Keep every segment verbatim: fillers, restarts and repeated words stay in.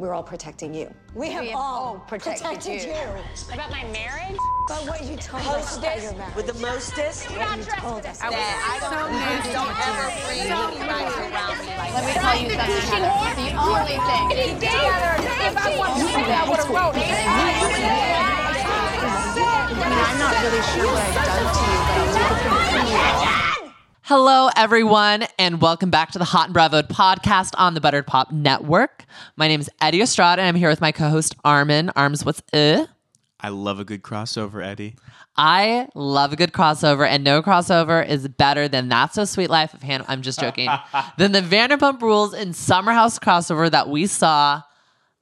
we're all protecting you. We have, we have all, all protected, protected you. you. About my marriage? But what you told us about your marriage. With the mostest? You not told us. I, I don't, so don't ever bring anybody around me like Let me tell you something, Heather. The only thing. If I wanted to do that, I would have wrote it. I'm not really sure what I've done to you, but I'm looking for you. Hello, everyone, and welcome back to the Hot and Bravoed podcast on the Buttered Pop Network. My name is Eddie Estrada, and I'm here with my co-host, Armin. Arms, what's uh? I love a good crossover, Eddie. I love a good crossover, and no crossover is better than That's So Sweet Life of Hannah. I'm just joking. Than the Vanderpump Rules and Summer House crossover that we saw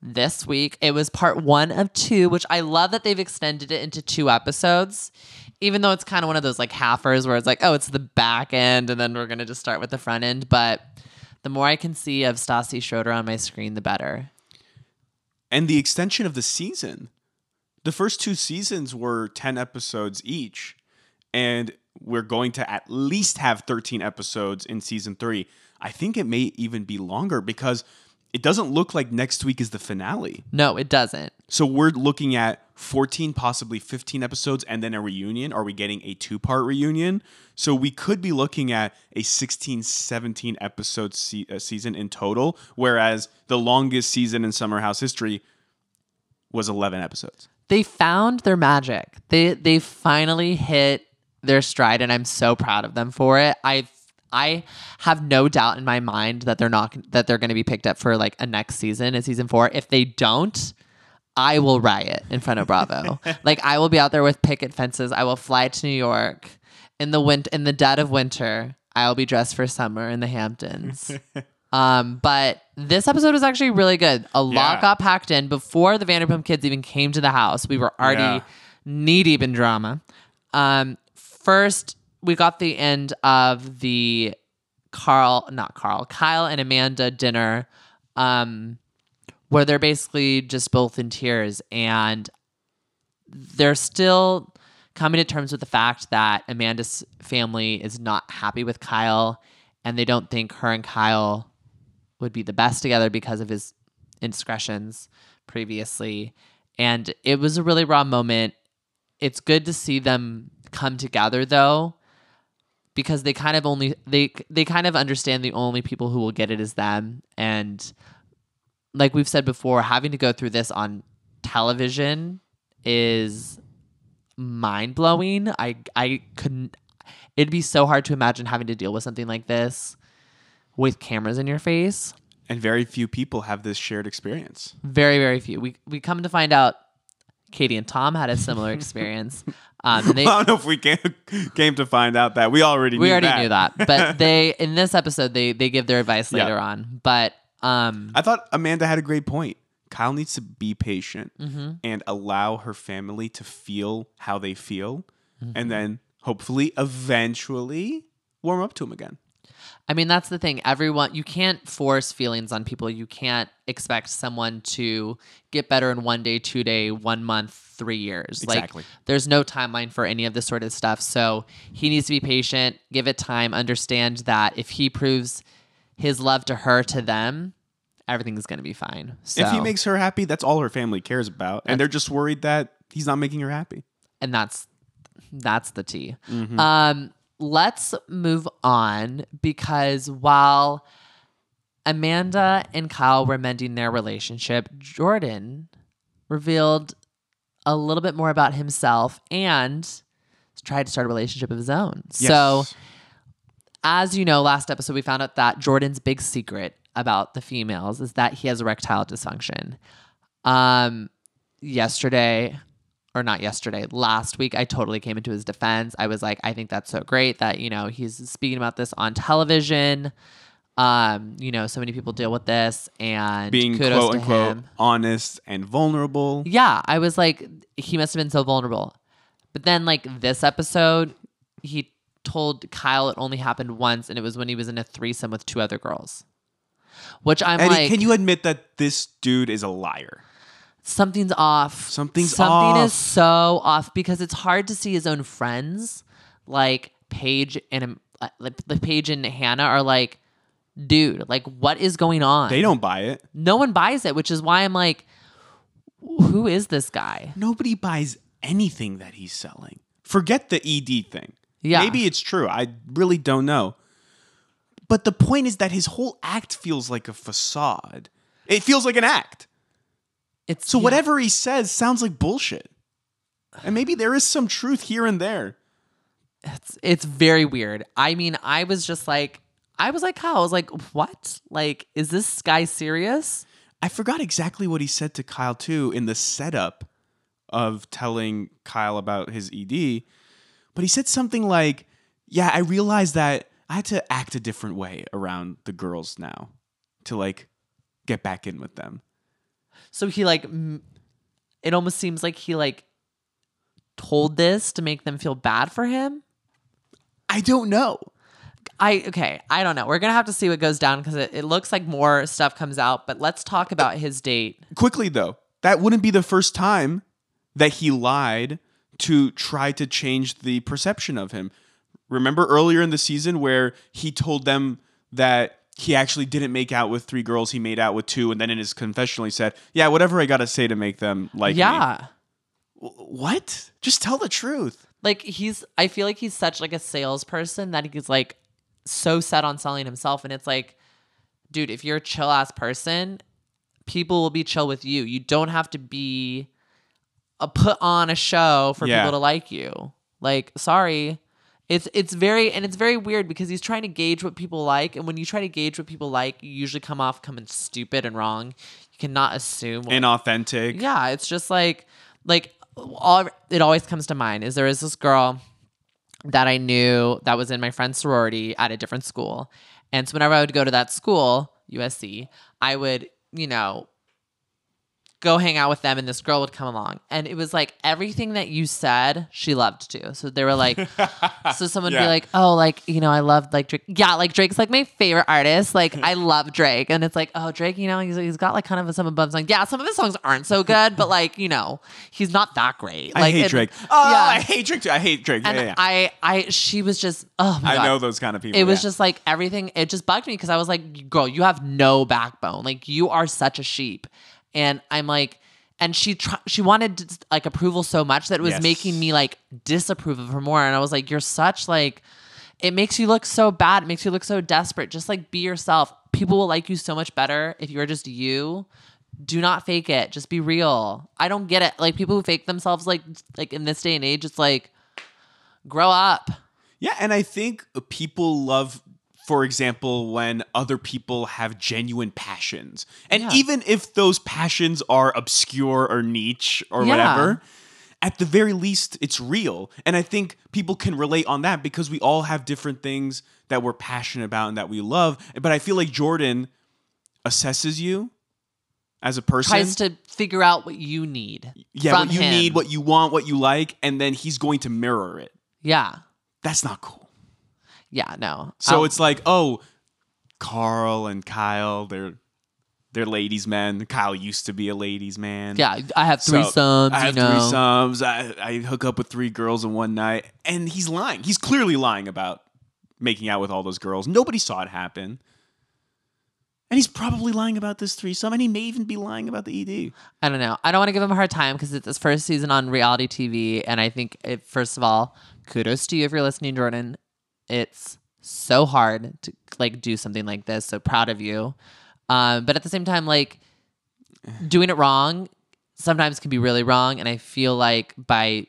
this week. It was part one of two, which I love that they've extended it into two episodes. Even though it's kind of one of those like halfers where it's like, oh, it's the back end and then we're going to just start with the front end. But the more I can see of Stassi Schroeder on my screen, the better. And the extension of the season. The first two seasons were ten episodes each. And we're going to at least have thirteen episodes in season three. I think it may even be longer because it doesn't look like next week is the finale. No, it doesn't. So we're looking at fourteen, possibly fifteen episodes, and then a reunion. Are we getting a two-part reunion? So we could be looking at a sixteen, seventeen episode se- uh, season in total, whereas the longest season in Summer House history was eleven episodes. They found their magic. They they finally hit their stride, and I'm so proud of them for it. I I have no doubt in my mind that they're not that they're going to be picked up for like a next season, a season four. If they don't, I will riot in front of Bravo. Like, I will be out there with picket fences. I will fly to New York in the win- in the dead of winter. I will be dressed for summer in the Hamptons. um, but this episode was actually really good. A yeah. lot got packed in before the Vanderpump kids even came to the house. We were already yeah. knee-deep in drama. Um, first, we got the end of the Carl, not Carl, Kyle and Amanda dinner. Um... Where they're basically just both in tears, and they're still coming to terms with the fact that Amanda's family is not happy with Kyle, and they don't think her and Kyle would be the best together because of his indiscretions previously. And it was a really raw moment. It's good to see them come together, though, because they kind of only they they kind of understand the only people who will get it is them. And like we've said before, having to go through this on television is mind-blowing. I I couldn't... It'd be so hard to imagine having to deal with something like this with cameras in your face. And very few people have this shared experience. Very, very few. We we come to find out Katie and Tom had a similar experience. Um, and they, well, I don't know if we came, came to find out that. We already we knew already that. We already knew that. But they in this episode, they, they give their advice later yeah. on. But... Um, I thought Amanda had a great point. Kyle needs to be patient mm-hmm. and allow her family to feel how they feel. Mm-hmm. And then hopefully eventually warm up to him again. I mean, that's the thing. Everyone, you can't force feelings on people. You can't expect someone to get better in one day, two day, one month, three years. Exactly. Like, there's no timeline for any of this sort of stuff. So he needs to be patient, give it time, understand that if he proves his love to her, to them, everything's going to be fine. So, if he makes her happy, that's all her family cares about. And they're just worried that he's not making her happy. And that's that's the tea. Mm-hmm. Um, let's move on, because while Amanda and Kyle were mending their relationship, Jordan revealed a little bit more about himself and tried to start a relationship of his own. Yes. So... As you know, last episode, we found out that Jordan's big secret about the females is that he has erectile dysfunction. Um, yesterday, or not yesterday, last week, I totally came into his defense. I was like, I think that's so great that, you know, he's speaking about this on television. Um, you know, so many people deal with this, and being kudos quote to unquote him. Honest and vulnerable. Yeah, I was like, he must have been so vulnerable. But then, like, this episode, he... told Kyle it only happened once, and it was when he was in a threesome with two other girls. Which I'm Eddie, like, can you admit that this dude is a liar? Something's off. Something's Something off. Something is so off, because it's hard to see his own friends, like Paige and uh, like Paige and Hannah, are like, dude, like, what is going on? They don't buy it. No one buys it, which is why I'm like, who is this guy? Nobody buys anything that he's selling. Forget the E D thing. Yeah. Maybe it's true. I really don't know. But the point is that his whole act feels like a facade. It feels like an act. It's, so yeah. whatever he says sounds like bullshit. And maybe there is some truth here and there. It's it's very weird. I mean, I was just like, I was like, how? I was like, what? Like, is this guy serious? I forgot exactly what he said to Kyle, too, in the setup of telling Kyle about his E D. But he said something like, yeah, I realized that I had to act a different way around the girls now to, like, get back in with them. So he, like, it almost seems like he, like, told this to make them feel bad for him? I don't know. I Okay, I don't know. We're going to have to see what goes down because it, it looks like more stuff comes out. But let's talk about his date. Quickly, though, that wouldn't be the first time that he lied to try to change the perception of him. Remember earlier in the season where he told them that he actually didn't make out with three girls, he made out with two, and then in his confessional he said, yeah, whatever I gotta say to make them like yeah. me. What? Just tell the truth. Like, he's, I feel like he's such like a salesperson that he's like so set on selling himself, and it's like, dude, if you're a chill ass person, people will be chill with you. You don't have to be a put on a show for yeah. people to like you. Like, sorry. It's it's very and it's very weird because he's trying to gauge what people like, and when you try to gauge what people like, you usually come off coming stupid and wrong. You cannot assume what, inauthentic. Yeah, it's just like like all it always comes to mind is there is this girl that I knew that was in my friend's sorority at a different school, and so whenever I would go to that school, U S C, I would, you know, go hang out with them, and this girl would come along. And it was like everything that you said, she loved too. So they were like, so someone yeah. would be like, oh, like, you know, I loved like Drake. Yeah, like Drake's like my favorite artist. Like, I love Drake. And it's like, oh, Drake, you know, he's, he's got like kind of a, some above song. Yeah, some of his songs aren't so good, but like, you know, he's not that great. Like, I hate and, Drake. Oh, yeah. I hate Drake too. I hate Drake. And yeah, yeah. I, I, she was just, oh my God. I know those kind of people. It was yeah. just like everything. It just bugged me because I was like, girl, you have no backbone. Like, you are such a sheep. And I'm like, and she tr- she wanted like approval so much that it was yes. making me like disapprove of her more. And I was like, you're such like, it makes you look so bad. It makes you look so desperate. Just like be yourself. People will like you so much better if you're just you. Do not fake it. Just be real. I don't get it. Like people who fake themselves, like like in this day and age, it's like, grow up. Yeah. And I think people love, for example, when other people have genuine passions. And yeah. even if those passions are obscure or niche or yeah. whatever, at the very least, it's real. And I think people can relate on that because we all have different things that we're passionate about and that we love. But I feel like Jordan assesses you as a person. Tries to figure out what you need. Yeah, what you him. need, what you want, what you like, and then he's going to mirror it. Yeah. That's not cool. Yeah, no. So um, it's like, oh, Carl and Kyle, they're they're ladies' men. Kyle used to be a ladies' man. Yeah, I have threesomes. So I have you know. threesomes. I, I hook up with three girls in one night. And he's lying. He's clearly lying about making out with all those girls. Nobody saw it happen. And he's probably lying about this threesome. And he may even be lying about the E D. I don't know. I don't want to give him a hard time because it's his first season on reality T V. And I think, it, first of all, kudos to you if you're listening, Jordan. It's so hard to like do something like this. So proud of you. Um, but at the same time, like doing it wrong sometimes can be really wrong. And I feel like by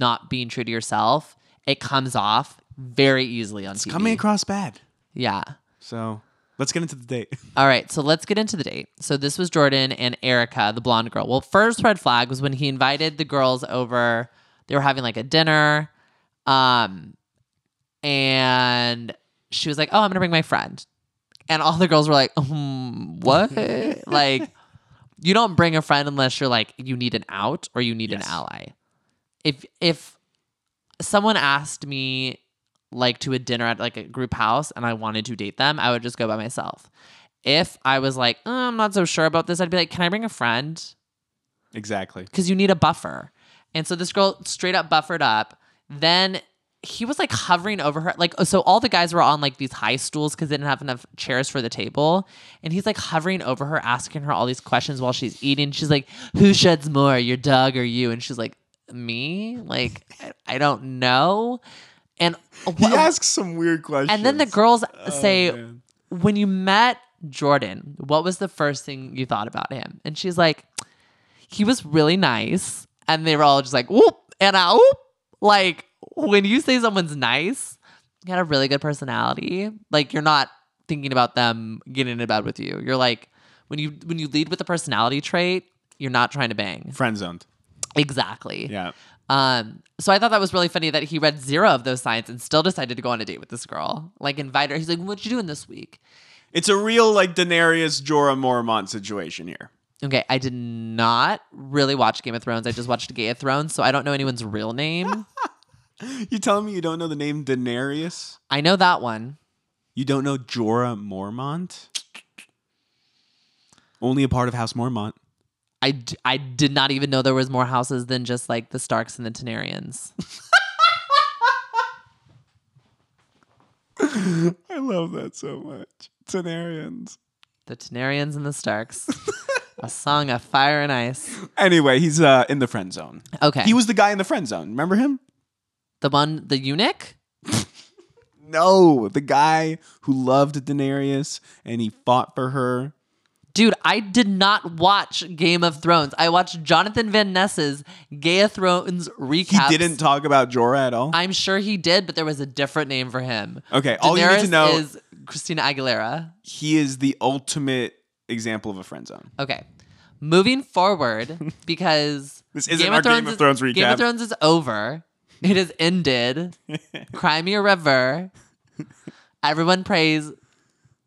not being true to yourself, it comes off very easily on T V. It's coming across bad. Yeah. So let's get into the date. All right. So let's get into the date. So this was Jordan and Erica, the blonde girl. Well, first red flag was when he invited the girls over. They were having like a dinner. Um... And she was like, oh, I'm going to bring my friend. And all the girls were like, um, what? Like, you don't bring a friend unless you're like, you need an out or you need yes. an ally. If if someone asked me like to a dinner at like a group house and I wanted to date them, I would just go by myself. If I was like, oh, I'm not so sure about this, I'd be like, can I bring a friend? Exactly. Because you need a buffer. And so this girl straight up buffered up. Then he was like hovering over her. Like, so all the guys were on like these high stools because they didn't have enough chairs for the table. And he's like hovering over her, asking her all these questions while she's eating. She's like, who sheds more, your dog or you? And she's like, me? Like, I, I don't know. And wh- he asks some weird questions. And then the girls oh, say, man. When you met Jordan, what was the first thing you thought about him? And she's like, he was really nice. And they were all just like, whoop, and I whoop. Like, when you say someone's nice, you had a really good personality. Like, you're not thinking about them getting into bed with you. You're like, when you when you lead with a personality trait, you're not trying to bang. Friend zoned. Exactly. Yeah. Um. So I thought that was really funny that he read zero of those signs and still decided to go on a date with this girl. Like, invite her. He's like, "What you doing this week?" It's a real like Daenerys Jorah Mormont situation here. Okay, I did not really watch Game of Thrones. I just watched Gay of Thrones, so I don't know anyone's real name. You telling me you don't know the name Daenerys? I know that one. You don't know Jorah Mormont? Only a part of House Mormont. I, d- I did not even know there was more houses than just like the Starks and the Targaryens. I love that so much. Targaryens. The Targaryens and the Starks. A song of fire and ice. Anyway, he's uh, in the friend zone. Okay. He was the guy in the friend zone. Remember him? The one, the eunuch? No, the guy who loved Daenerys and he fought for her. Dude, I did not watch Game of Thrones. I watched Jonathan Van Ness's Gay of Thrones recaps. He didn't talk about Jorah at all? I'm sure he did, but there was a different name for him. Okay, all Daenerys you need to know is Christina Aguilera. He is the ultimate example of a friend zone. Okay. Moving forward, because this isn't Game our of Game of Thrones is, recap. Game of Thrones is over. It has ended. Cry me a river. Everyone praise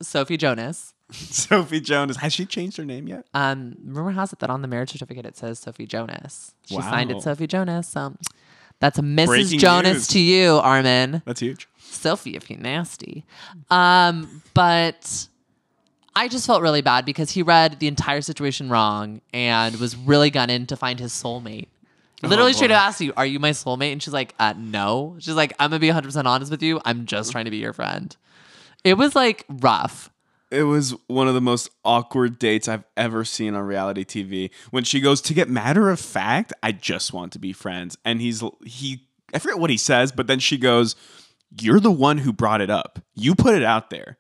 Sophie Jonas. Sophie Jonas. Has she changed her name yet? Um, rumor has it that on the marriage certificate it says Sophie Jonas. She wow. signed it Sophie Jonas. So that's Missus Breaking Jonas news. To you, Armin. That's huge. Sophie, if you're nasty. Um, but I just felt really bad because he read the entire situation wrong and was really gunning to find his soulmate. Literally oh, straight to ask you, are you my soulmate? And she's like, uh, no. She's like, I'm going to be one hundred percent honest with you. I'm just trying to be your friend. It was like rough. It was one of the most awkward dates I've ever seen on reality T V. When she goes, to get matter of fact, I just want to be friends. And he's, he, I forget what he says, but then she goes, you're the one who brought it up. You put it out there.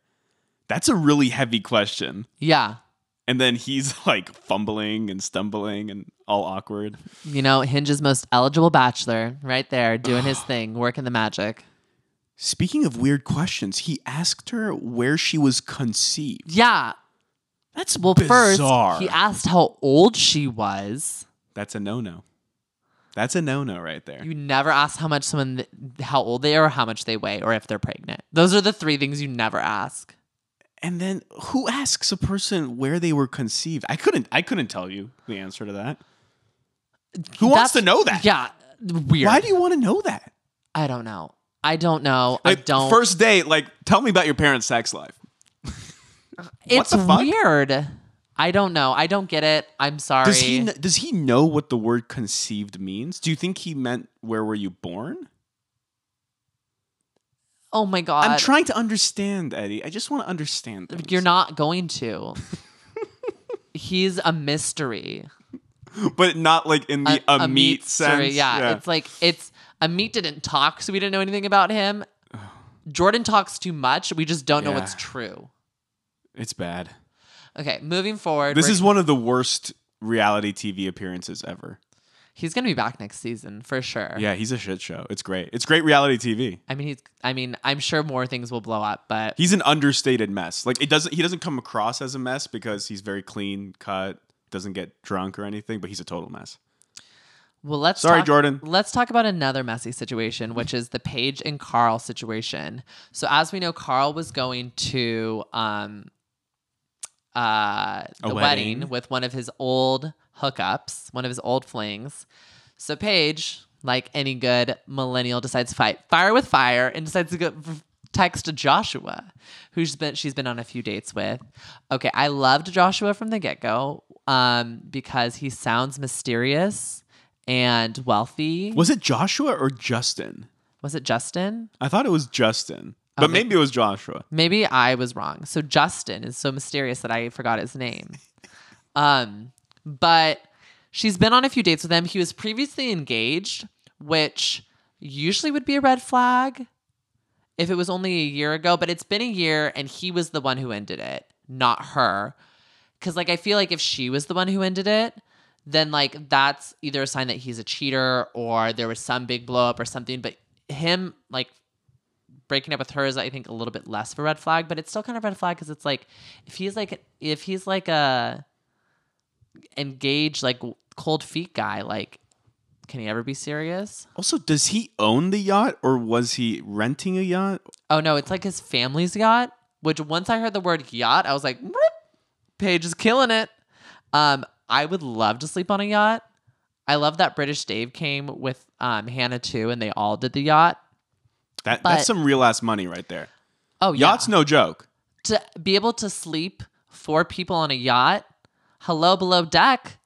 That's a really heavy question. Yeah. And then he's like fumbling and stumbling and all awkward. You know, Hinge's most eligible bachelor right there doing his thing, working the magic. Speaking of weird questions, he asked her where she was conceived. Yeah. That's well, bizarre. First, he asked how old she was. That's a no-no. That's a no-no right there. You never ask how much someone, how old they are or how much they weigh or if they're pregnant. Those are the three things you never ask. And then who asks a person where they were conceived? I couldn't I couldn't tell you the answer to that. Who That's, wants to know that? Yeah, weird. Why do you want to know that? I don't know. I don't know. Like, I don't. First date, like, tell me about your parents' sex life. It's weird. I don't know. I don't get it. I'm sorry. Does he does he know what the word conceived means? Do you think he meant where were you born? Oh my God. I'm trying to understand, Eddie. I just want to understand things. You're not going to. He's a mystery. But not like in the a, a, a meat, meat sense. Yeah. yeah, it's like, it's, a meat didn't talk, so we didn't know anything about him. Jordan talks too much. We just don't yeah. know what's true. It's bad. Okay, moving forward. This is one of the worst reality T V appearances ever. He's going to be back next season for sure. Yeah, he's a shit show. It's great. It's great reality T V. I mean, he's I mean, I'm sure more things will blow up, but he's an understated mess. Like it doesn't he doesn't come across as a mess because he's very clean cut, doesn't get drunk or anything, but he's a total mess. Well, let's Sorry, talk, Jordan. Let's talk about another messy situation, which is the Paige and Carl situation. So as we know, Carl was going to um uh the wedding. wedding with one of his old hookups, one of his old flings. So Paige, like any good millennial, decides to fight fire with fire and decides to go text Joshua, who she's been, she's been on a few dates with. Okay, I loved Joshua from the get-go um, because he sounds mysterious and wealthy. Was it Joshua or Justin? Was it Justin? I thought it was Justin, but okay. Maybe it was Joshua. Maybe I was wrong. So Justin is so mysterious that I forgot his name. um, but she's been on a few dates with him. He was previously engaged, which usually would be a red flag if it was only a year ago, but it's been a year and he was the one who ended it, not her. Because, like, I feel like if she was the one who ended it, then, like, that's either a sign that he's a cheater or there was some big blow up or something. But him, like, breaking up with her is, I think, a little bit less of a red flag. But it's still kind of a red flag because it's, like, if he's, like, if he's, like, a engaged, like, cold feet guy, like, can he ever be serious? Also, does he own the yacht or was he renting a yacht? Oh, no, it's, like, his family's yacht, which once I heard the word yacht, I was like, whoop. Paige is killing it. Um, I would love to sleep on a yacht. I love that British Dave came with um, Hannah too, and they all did the yacht. That but, that's some real ass money right there. Oh, yacht's yeah. Yacht's no joke. To be able to sleep four people on a yacht, hello below deck.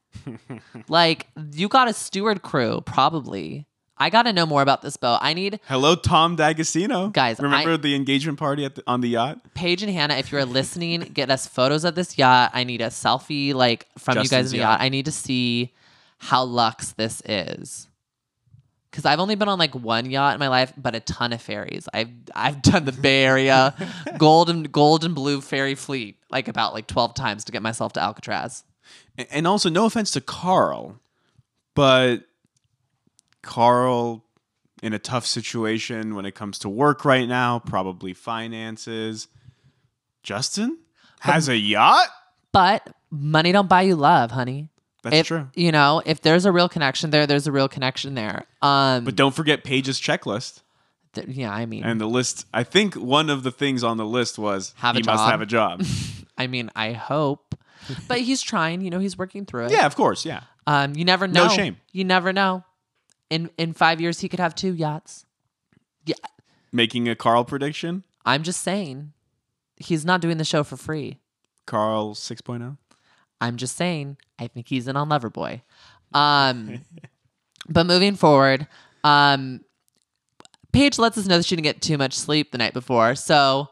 Like, you got a steward crew, probably. I got to know more about this boat. I need... Hello, Tom D'Agostino. Guys, remember I, the engagement party at the, on the yacht? Paige and Hannah, if you're listening, get us photos of this yacht. I need a selfie like from Justin's you guys in the yacht. yacht. I need to see how luxe this is. Because I've only been on like one yacht in my life, but a ton of ferries. I've I've done the Bay Area, gold and, gold and blue ferry fleet, like about like twelve times to get myself to Alcatraz. And, and also, no offense to Carl, but... Carl in a tough situation when it comes to work right now, probably finances. Justin has but, a yacht? But money don't buy you love, honey. That's if, true. You know, if there's a real connection there, there's a real connection there. Um, but don't forget Paige's checklist. Th- yeah, I mean. And the list, I think one of the things on the list was have he a must job. have a job. I mean, I hope. But he's trying, you know, he's working through it. Yeah, of course, yeah. Um, you never know. No shame. You never know. In in five years, he could have two yachts. Yeah. Making a Carl prediction? I'm just saying. He's not doing the show for free. Carl six point oh? I'm just saying. I think he's in on Loverboy. Um, but moving forward, um, Paige lets us know that she didn't get too much sleep the night before. So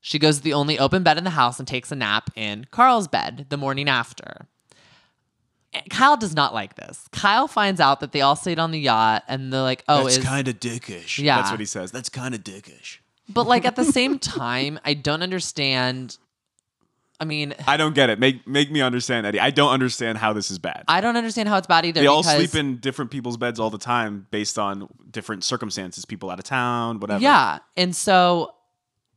she goes to the only open bed in the house and takes a nap in Carl's bed the morning after. Kyle does not like this. Kyle finds out that they all stayed on the yacht and they're like, oh, it's kind of dickish. Yeah. That's what he says. That's kind of dickish. But like at the same time, I don't understand. I mean, I don't get it. Make make me understand, Eddie. I don't understand how this is bad. I don't understand how it's bad either. They all sleep in different people's beds all the time based on different circumstances, people out of town, whatever. Yeah. And so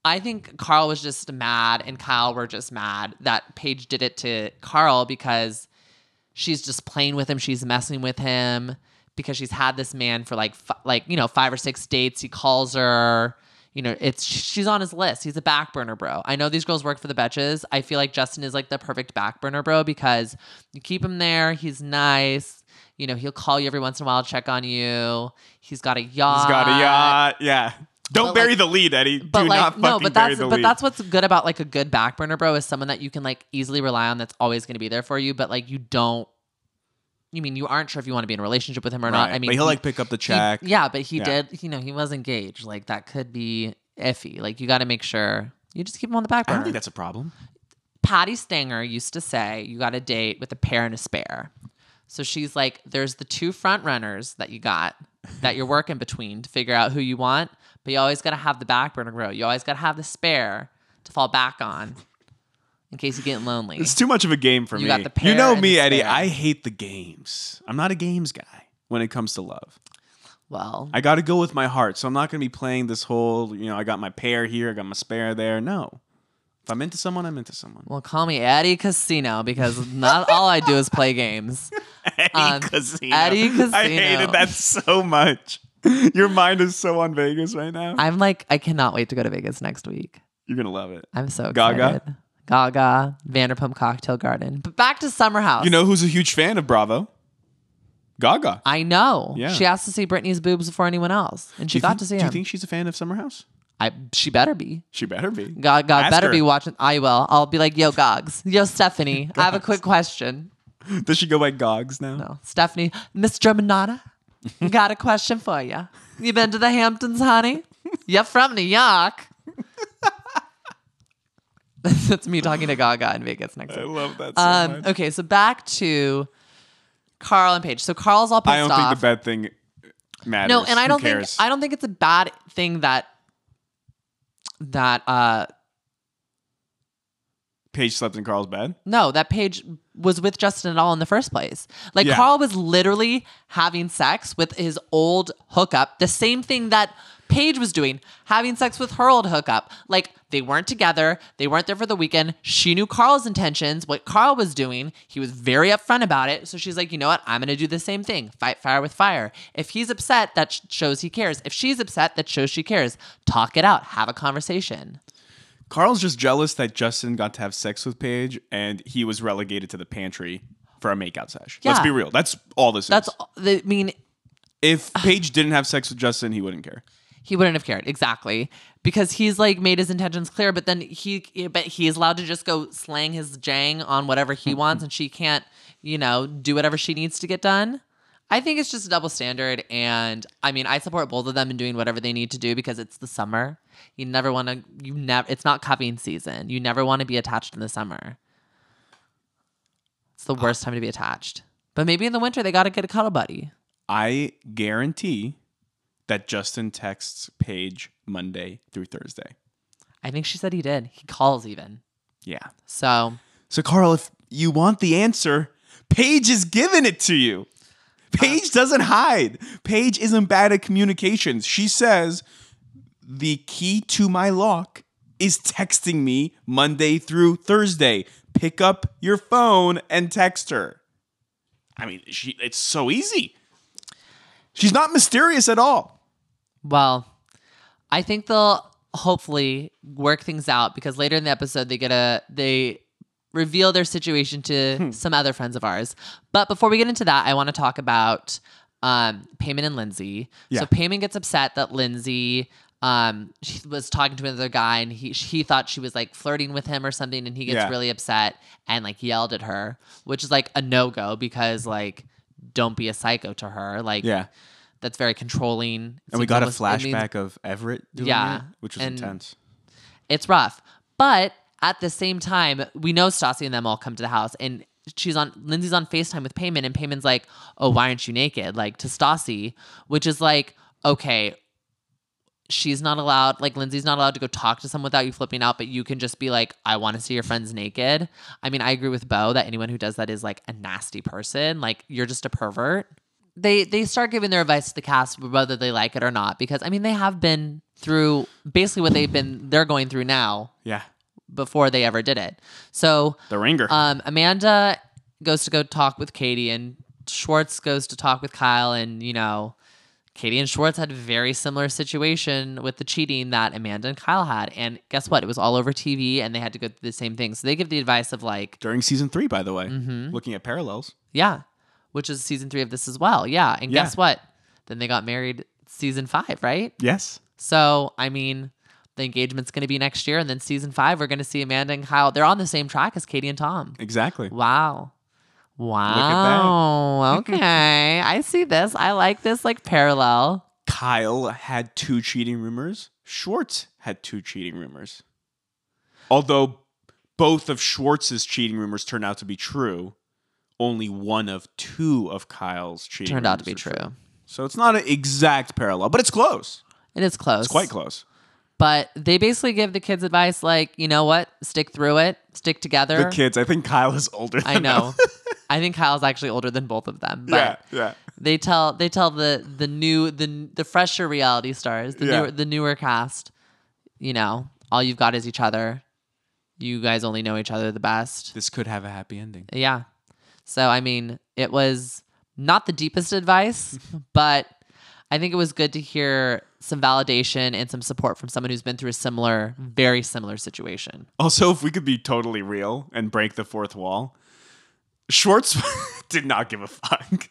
I think Carl was just mad and Kyle were just mad that Paige did it to Carl because she's just playing with him. She's messing with him because she's had this man for like, f- like you know, five or six dates. He calls her. You know, it's she's on his list. He's a back burner bro. I know these girls work for the betches. I feel like Justin is like the perfect back burner bro because you keep him there. He's nice. You know, he'll call you every once in a while, check on you. He's got a yacht. He's got a yacht. Yeah. Don't but bury like, the lead, Eddie. But Do like, not fucking no, but bury that's, the lead. But that's what's good about like a good back burner bro is someone that you can like easily rely on that's always going to be there for you. But like you don't, you mean you aren't sure if you want to be in a relationship with him or right. not. I mean, but he'll he, like pick up the check. He, yeah, but he yeah. did, you know, he was engaged. Like that could be iffy. Like you got to make sure you just keep him on the back burner. I don't think that's a problem. Patty Stanger used to say you got a date with a pair and a spare. So she's like, there's the two front runners that you got that you're working between to figure out who you want. But you always got to have the back burner row. You always got to have the spare to fall back on in case you're getting lonely. It's too much of a game for you me. Got the pair you know me, Eddie. Spare. I hate the games. I'm not a games guy when it comes to love. Well. I got to go with my heart. So I'm not going to be playing this whole, you know, I got my pair here. I got my spare there. No. If I'm into someone, I'm into someone. Well, call me Eddie Casino because not all I do is play games. Eddie um, Casino. Eddie Casino. I hated that so much. Your mind is so on Vegas right now. I'm like, I cannot wait to go to Vegas next week. You're going to love it. I'm so excited. Gaga. Gaga, Vanderpump Cocktail Garden. But back to Summer House. You know who's a huge fan of Bravo? Gaga. I know. Yeah. She asked to see Britney's boobs before anyone else. And she got think, to see him. Do you think she's a fan of Summer House? I, she better be. She better be. Gaga Ask better her. be watching. I will. I'll be like, yo, Gogs. Yo, Stephanie. Gogs. I have a quick question. Does she go by Gogs now? No. Stephanie. Miss Germanata. Got a question for you. You been to the Hamptons, honey? You're from New York. That's me talking to Gaga in Vegas next week. I love that so um, much. Okay, so back to Carl and Paige. So Carl's all pissed off. I don't off. think the bad thing matters. No, and I Who don't cares? think I don't think it's a bad thing that that uh, Paige slept in Carl's bed. No, that Paige was with Justin at all in the first place. Like yeah. Carl was literally having sex with his old hookup, the same thing that Paige was doing, having sex with her old hookup. Like, they weren't together. They weren't there for the weekend. She knew Carl's intentions, what Carl was doing. He was very upfront about it. So she's like, you know what? I'm going to do the same thing. Fight fire with fire. If he's upset, that sh- shows he cares. If she's upset, that shows she cares. Talk it out. Have a conversation. Carl's just jealous that Justin got to have sex with Paige and he was relegated to the pantry for a makeout sesh. Yeah. Let's be real. That's all this That's is. That's, I mean... If Paige didn't have sex with Justin, he wouldn't care. He wouldn't have cared, exactly, because he's like made his intentions clear. But then he, but he is allowed to just go slang his jang on whatever he wants, and she can't, you know, do whatever she needs to get done. I think it's just a double standard, and I mean, I support both of them in doing whatever they need to do because it's the summer. You never want to, you never. It's not cuffing season. You never want to be attached in the summer. It's the worst time to be attached. But maybe in the winter they got to get a cuddle buddy. I guarantee that Justin texts Paige Monday through Thursday. I think she said he did. He calls even. Yeah. So. So, Carl, if you want the answer, Paige is giving it to you. Paige uh, doesn't hide. Paige isn't bad at communications. She says, the key to my lock is texting me Monday through Thursday. Pick up your phone and text her. I mean, she. It's so easy. She's not mysterious at all. Well, I think they'll hopefully work things out because later in the episode they get a they reveal their situation to hmm. some other friends of ours. But before we get into that, I want to talk about um, Payman and Lindsay. Yeah. So Payman gets upset that Lindsay um, she was talking to another guy and he he thought she was like flirting with him or something, and he gets yeah. really upset and like yelled at her, which is like a no go because like don't be a psycho to her, like yeah. That's very controlling. It's and we like got almost, a flashback I mean, of Everett doing yeah, it, which was intense. It's rough. But at the same time, we know Stassi and them all come to the house. And she's on Lindsay's on FaceTime with Payman. And Payman's like, oh, why aren't you naked? Like, to Stassi, which is like, okay, she's not allowed, like, Lindsay's not allowed to go talk to someone without you flipping out. But you can just be like, I want to see your friends naked. I mean, I agree with Beau that anyone who does that is like a nasty person. Like, you're just a pervert. They they start giving their advice to the cast, whether they like it or not, because I mean they have been through basically what they've been they're going through now. Yeah. Before they ever did it, so the ringer. Um, Amanda goes to go talk with Katie, and Schwartz goes to talk with Kyle, and you know, Katie and Schwartz had a very similar situation with the cheating that Amanda and Kyle had, and guess what? It was all over T V, and they had to go through the same thing. So they give the advice of like during season three, by the way, mm-hmm. looking at parallels. Yeah. Which is season three of this as well. Yeah. And yeah. guess what? Then they got married season five, right? Yes. So, I mean, the engagement's going to be next year. And then season five, we're going to see Amanda and Kyle. They're on the same track as Katie and Tom. Exactly. Wow. Wow. Look at that. Okay. I see this. I like this like parallel. Kyle had two cheating rumors. Schwartz had two cheating rumors. Although both of Schwartz's cheating rumors turned out to be true. Only one of two of Kyle's cheating turned out to be true. true. So it's not an exact parallel, but it's close. It is close. It's quite close. But they basically give the kids advice like, you know what? Stick through it. Stick together. The kids. I think Kyle is older than I know. I think Kyle's actually older than both of them. But yeah, yeah. They tell they tell the the new the the fresher reality stars, the yeah. newer, the newer cast, you know, all you've got is each other. You guys only know each other the best. This could have a happy ending. Yeah. So, I mean, it was not the deepest advice, but I think it was good to hear some validation and some support from someone who's been through a similar, very similar situation. Also, if we could be totally real and break the fourth wall, Schwartz did not give a fuck.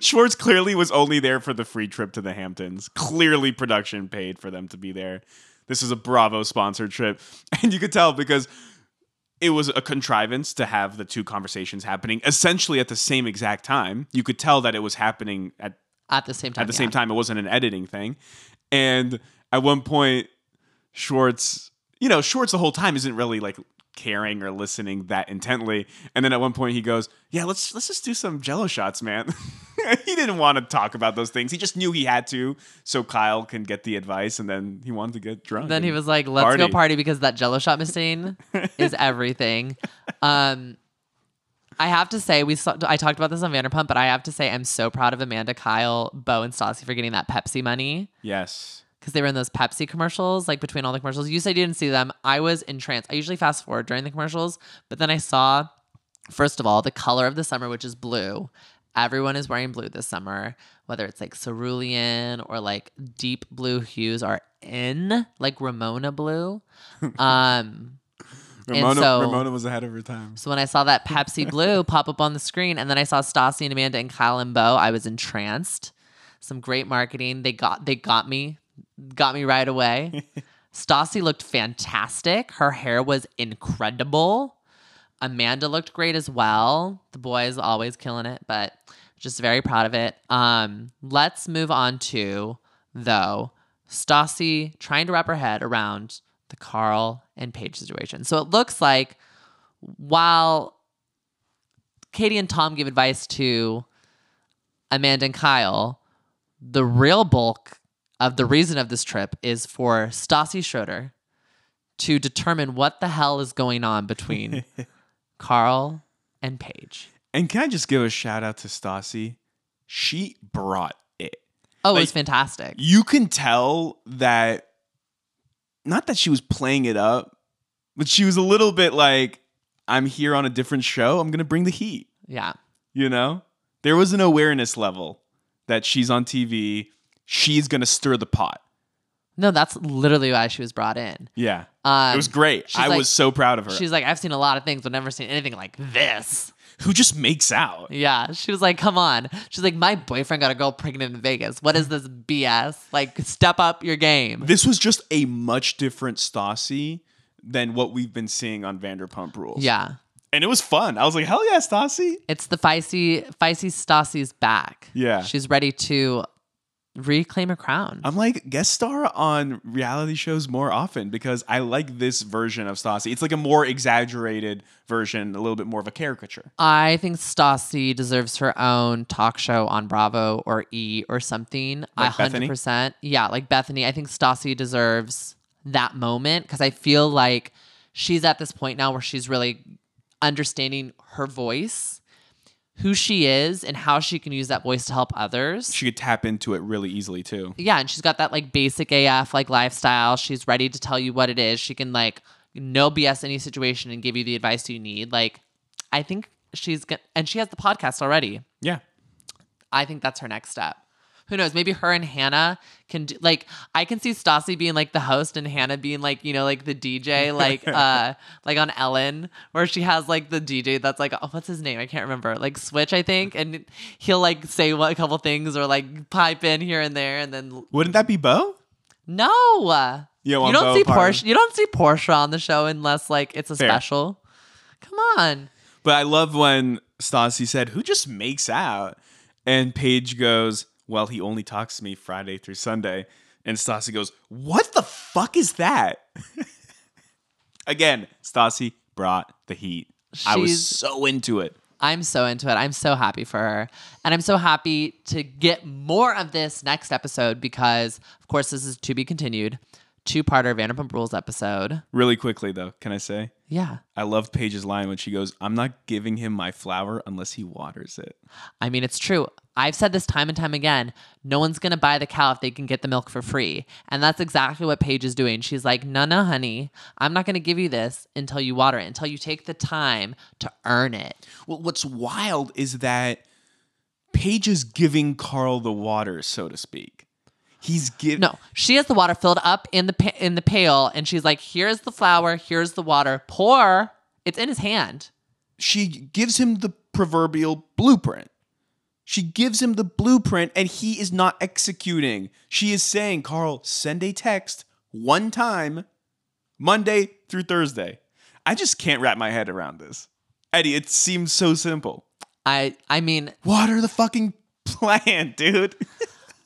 Schwartz clearly was only there for the free trip to the Hamptons. Clearly, production paid for them to be there. This is a Bravo-sponsored trip. And you could tell because... it was a contrivance to have the two conversations happening essentially at the same exact time. You could tell that it was happening at At the same time. At the yeah. same time, it wasn't an editing thing. And at one point, Schwartz, you know, Schwartz the whole time isn't really like caring or listening that intently. And then at one point he goes, yeah, let's let's just do some jello shots, man. He didn't want to talk about those things. He just knew he had to so Kyle can get the advice, and then he wanted to get drunk. Then he was like, let's party. go party because that jello shot machine is everything. Um, I have to say, we saw, I talked about this on Vanderpump, but I have to say I'm so proud of Amanda, Kyle, Bo, and Stassi for getting that Pepsi money. Yes. Because they were in those Pepsi commercials, like between all the commercials. You said you didn't see them. I was entranced. I usually fast forward during the commercials, but then I saw, first of all, the color of the summer, which is blue. Everyone is wearing blue this summer, whether it's like cerulean or like deep blue hues are in, like Ramona blue. Um, Ramona, so, Ramona was ahead of her time. So when I saw that Pepsi blue pop up on the screen, and then I saw Stassi and Amanda and Kyle and Bo, I was entranced. Some great marketing. They got they got me, got me right away. Stassi looked fantastic. Her hair was incredible. Amanda looked great as well. The boys always killing it, but just very proud of it. Um, let's move on to, though, Stassi trying to wrap her head around the Carl and Paige situation. So it looks like while Katie and Tom give advice to Amanda and Kyle, the real bulk of the reason of this trip is for Stassi Schroeder to determine what the hell is going on between Carl and Paige. And can I just give a shout out to Stassi? She brought it. Oh, like, it was fantastic. You can tell that, not that she was playing it up, but she was a little bit like, I'm here on a different show. I'm going to bring the heat. Yeah. You know? There was an awareness level that she's on T V. She's going to stir the pot. No, that's literally why she was brought in. Yeah. Um, it was great. I like, was so proud of her. She's like, I've seen a lot of things, but never seen anything like this. Who just makes out? Yeah. She was like, come on. She's like, my boyfriend got a girl pregnant in Vegas. What is this B S? Like, step up your game. This was just a much different Stassi than what we've been seeing on Vanderpump Rules. Yeah. And it was fun. I was like, hell yeah, Stassi. It's the feisty, feisty Stassi's back. Yeah. She's ready to reclaim a crown. I'm like, guest star on reality shows more often because I like this version of Stassi. It's like a more exaggerated version, a little bit more of a caricature. I think Stassi deserves her own talk show on Bravo or E or something. Like one hundred percent. Bethany? Yeah, like Bethany. I think Stassi deserves that moment because I feel like she's at this point now where she's really understanding her voice, who she is, and how she can use that voice to help others. She could tap into it really easily too. Yeah, and she's got that like basic A F like lifestyle. She's ready to tell you what it is. She can like no B S any situation and give you the advice you need. Like, I think she's gonna, and she has the podcast already. Yeah. I think that's her next step. Who knows? Maybe her and Hannah can do, like, I can see Stassi being like the host and Hannah being like, you know, like the D J, like uh, like on Ellen, where she has like the D J that's like, oh, what's his name? I can't remember. Like Switch, I think, and he'll like say what, a couple things or like pipe in here and there, and then wouldn't that be Bo? No, yeah, well, you don't Bo see Porsche. You don't see Porsche on the show unless like it's a Fair. special. Come on. But I love when Stassi said, "Who just makes out?" and Paige goes, well, he only talks to me Friday through Sunday. And Stassi goes, what the fuck is that? Again, Stassi brought the heat. She's, I was so into it. I'm so into it. I'm so happy for her. And I'm so happy to get more of this next episode because, of course, this is to be continued. Two-parter Vanderpump Rules episode. Really quickly, though, can I say? Yeah. I love Paige's line when she goes, I'm not giving him my flower unless he waters it. I mean, it's true. I've said this time and time again. No one's going to buy the cow if they can get the milk for free. And that's exactly what Paige is doing. She's like, no, no, honey. I'm not going to give you this until you water it, until you take the time to earn it. Well, what's wild is that Paige is giving Carl the water, so to speak. He's giving. No, she has the water filled up in the pa- in the pail, and she's like, "Here's the flour. Here's the water. Pour." It's in his hand. She gives him the proverbial blueprint. She gives him the blueprint, and he is not executing. She is saying, "Carl, send a text one time, Monday through Thursday." I just can't wrap my head around this, Eddie. It seems so simple. I I mean, water the fucking plant, dude.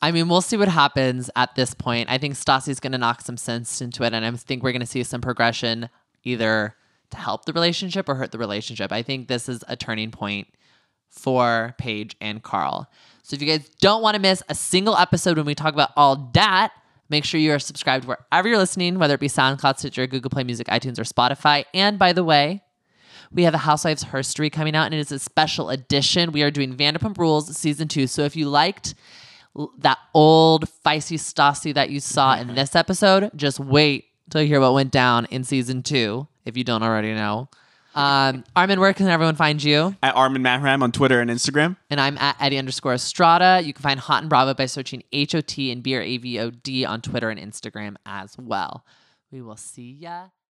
I mean, we'll see what happens at this point. I think Stassi's going to knock some sense into it, and I think we're going to see some progression either to help the relationship or hurt the relationship. I think this is a turning point for Paige and Carl. So if you guys don't want to miss a single episode when we talk about all that, make sure you are subscribed wherever you're listening, whether it be SoundCloud, Stitcher, Google Play Music, iTunes, or Spotify. And by the way, we have a Housewives Herstory coming out, and it is a special edition. We are doing Vanderpump Rules Season two. So if you liked that old feisty Stassi that you saw in this episode, just wait till you hear what went down in Season two, if you don't already know. Um, Armin, where can everyone find you? At Armin Mahram on Twitter and Instagram. And I'm at Eddie underscore Estrada. You can find Hot and Bravo by searching H O T and B R A V O D on Twitter and Instagram as well. We will see ya.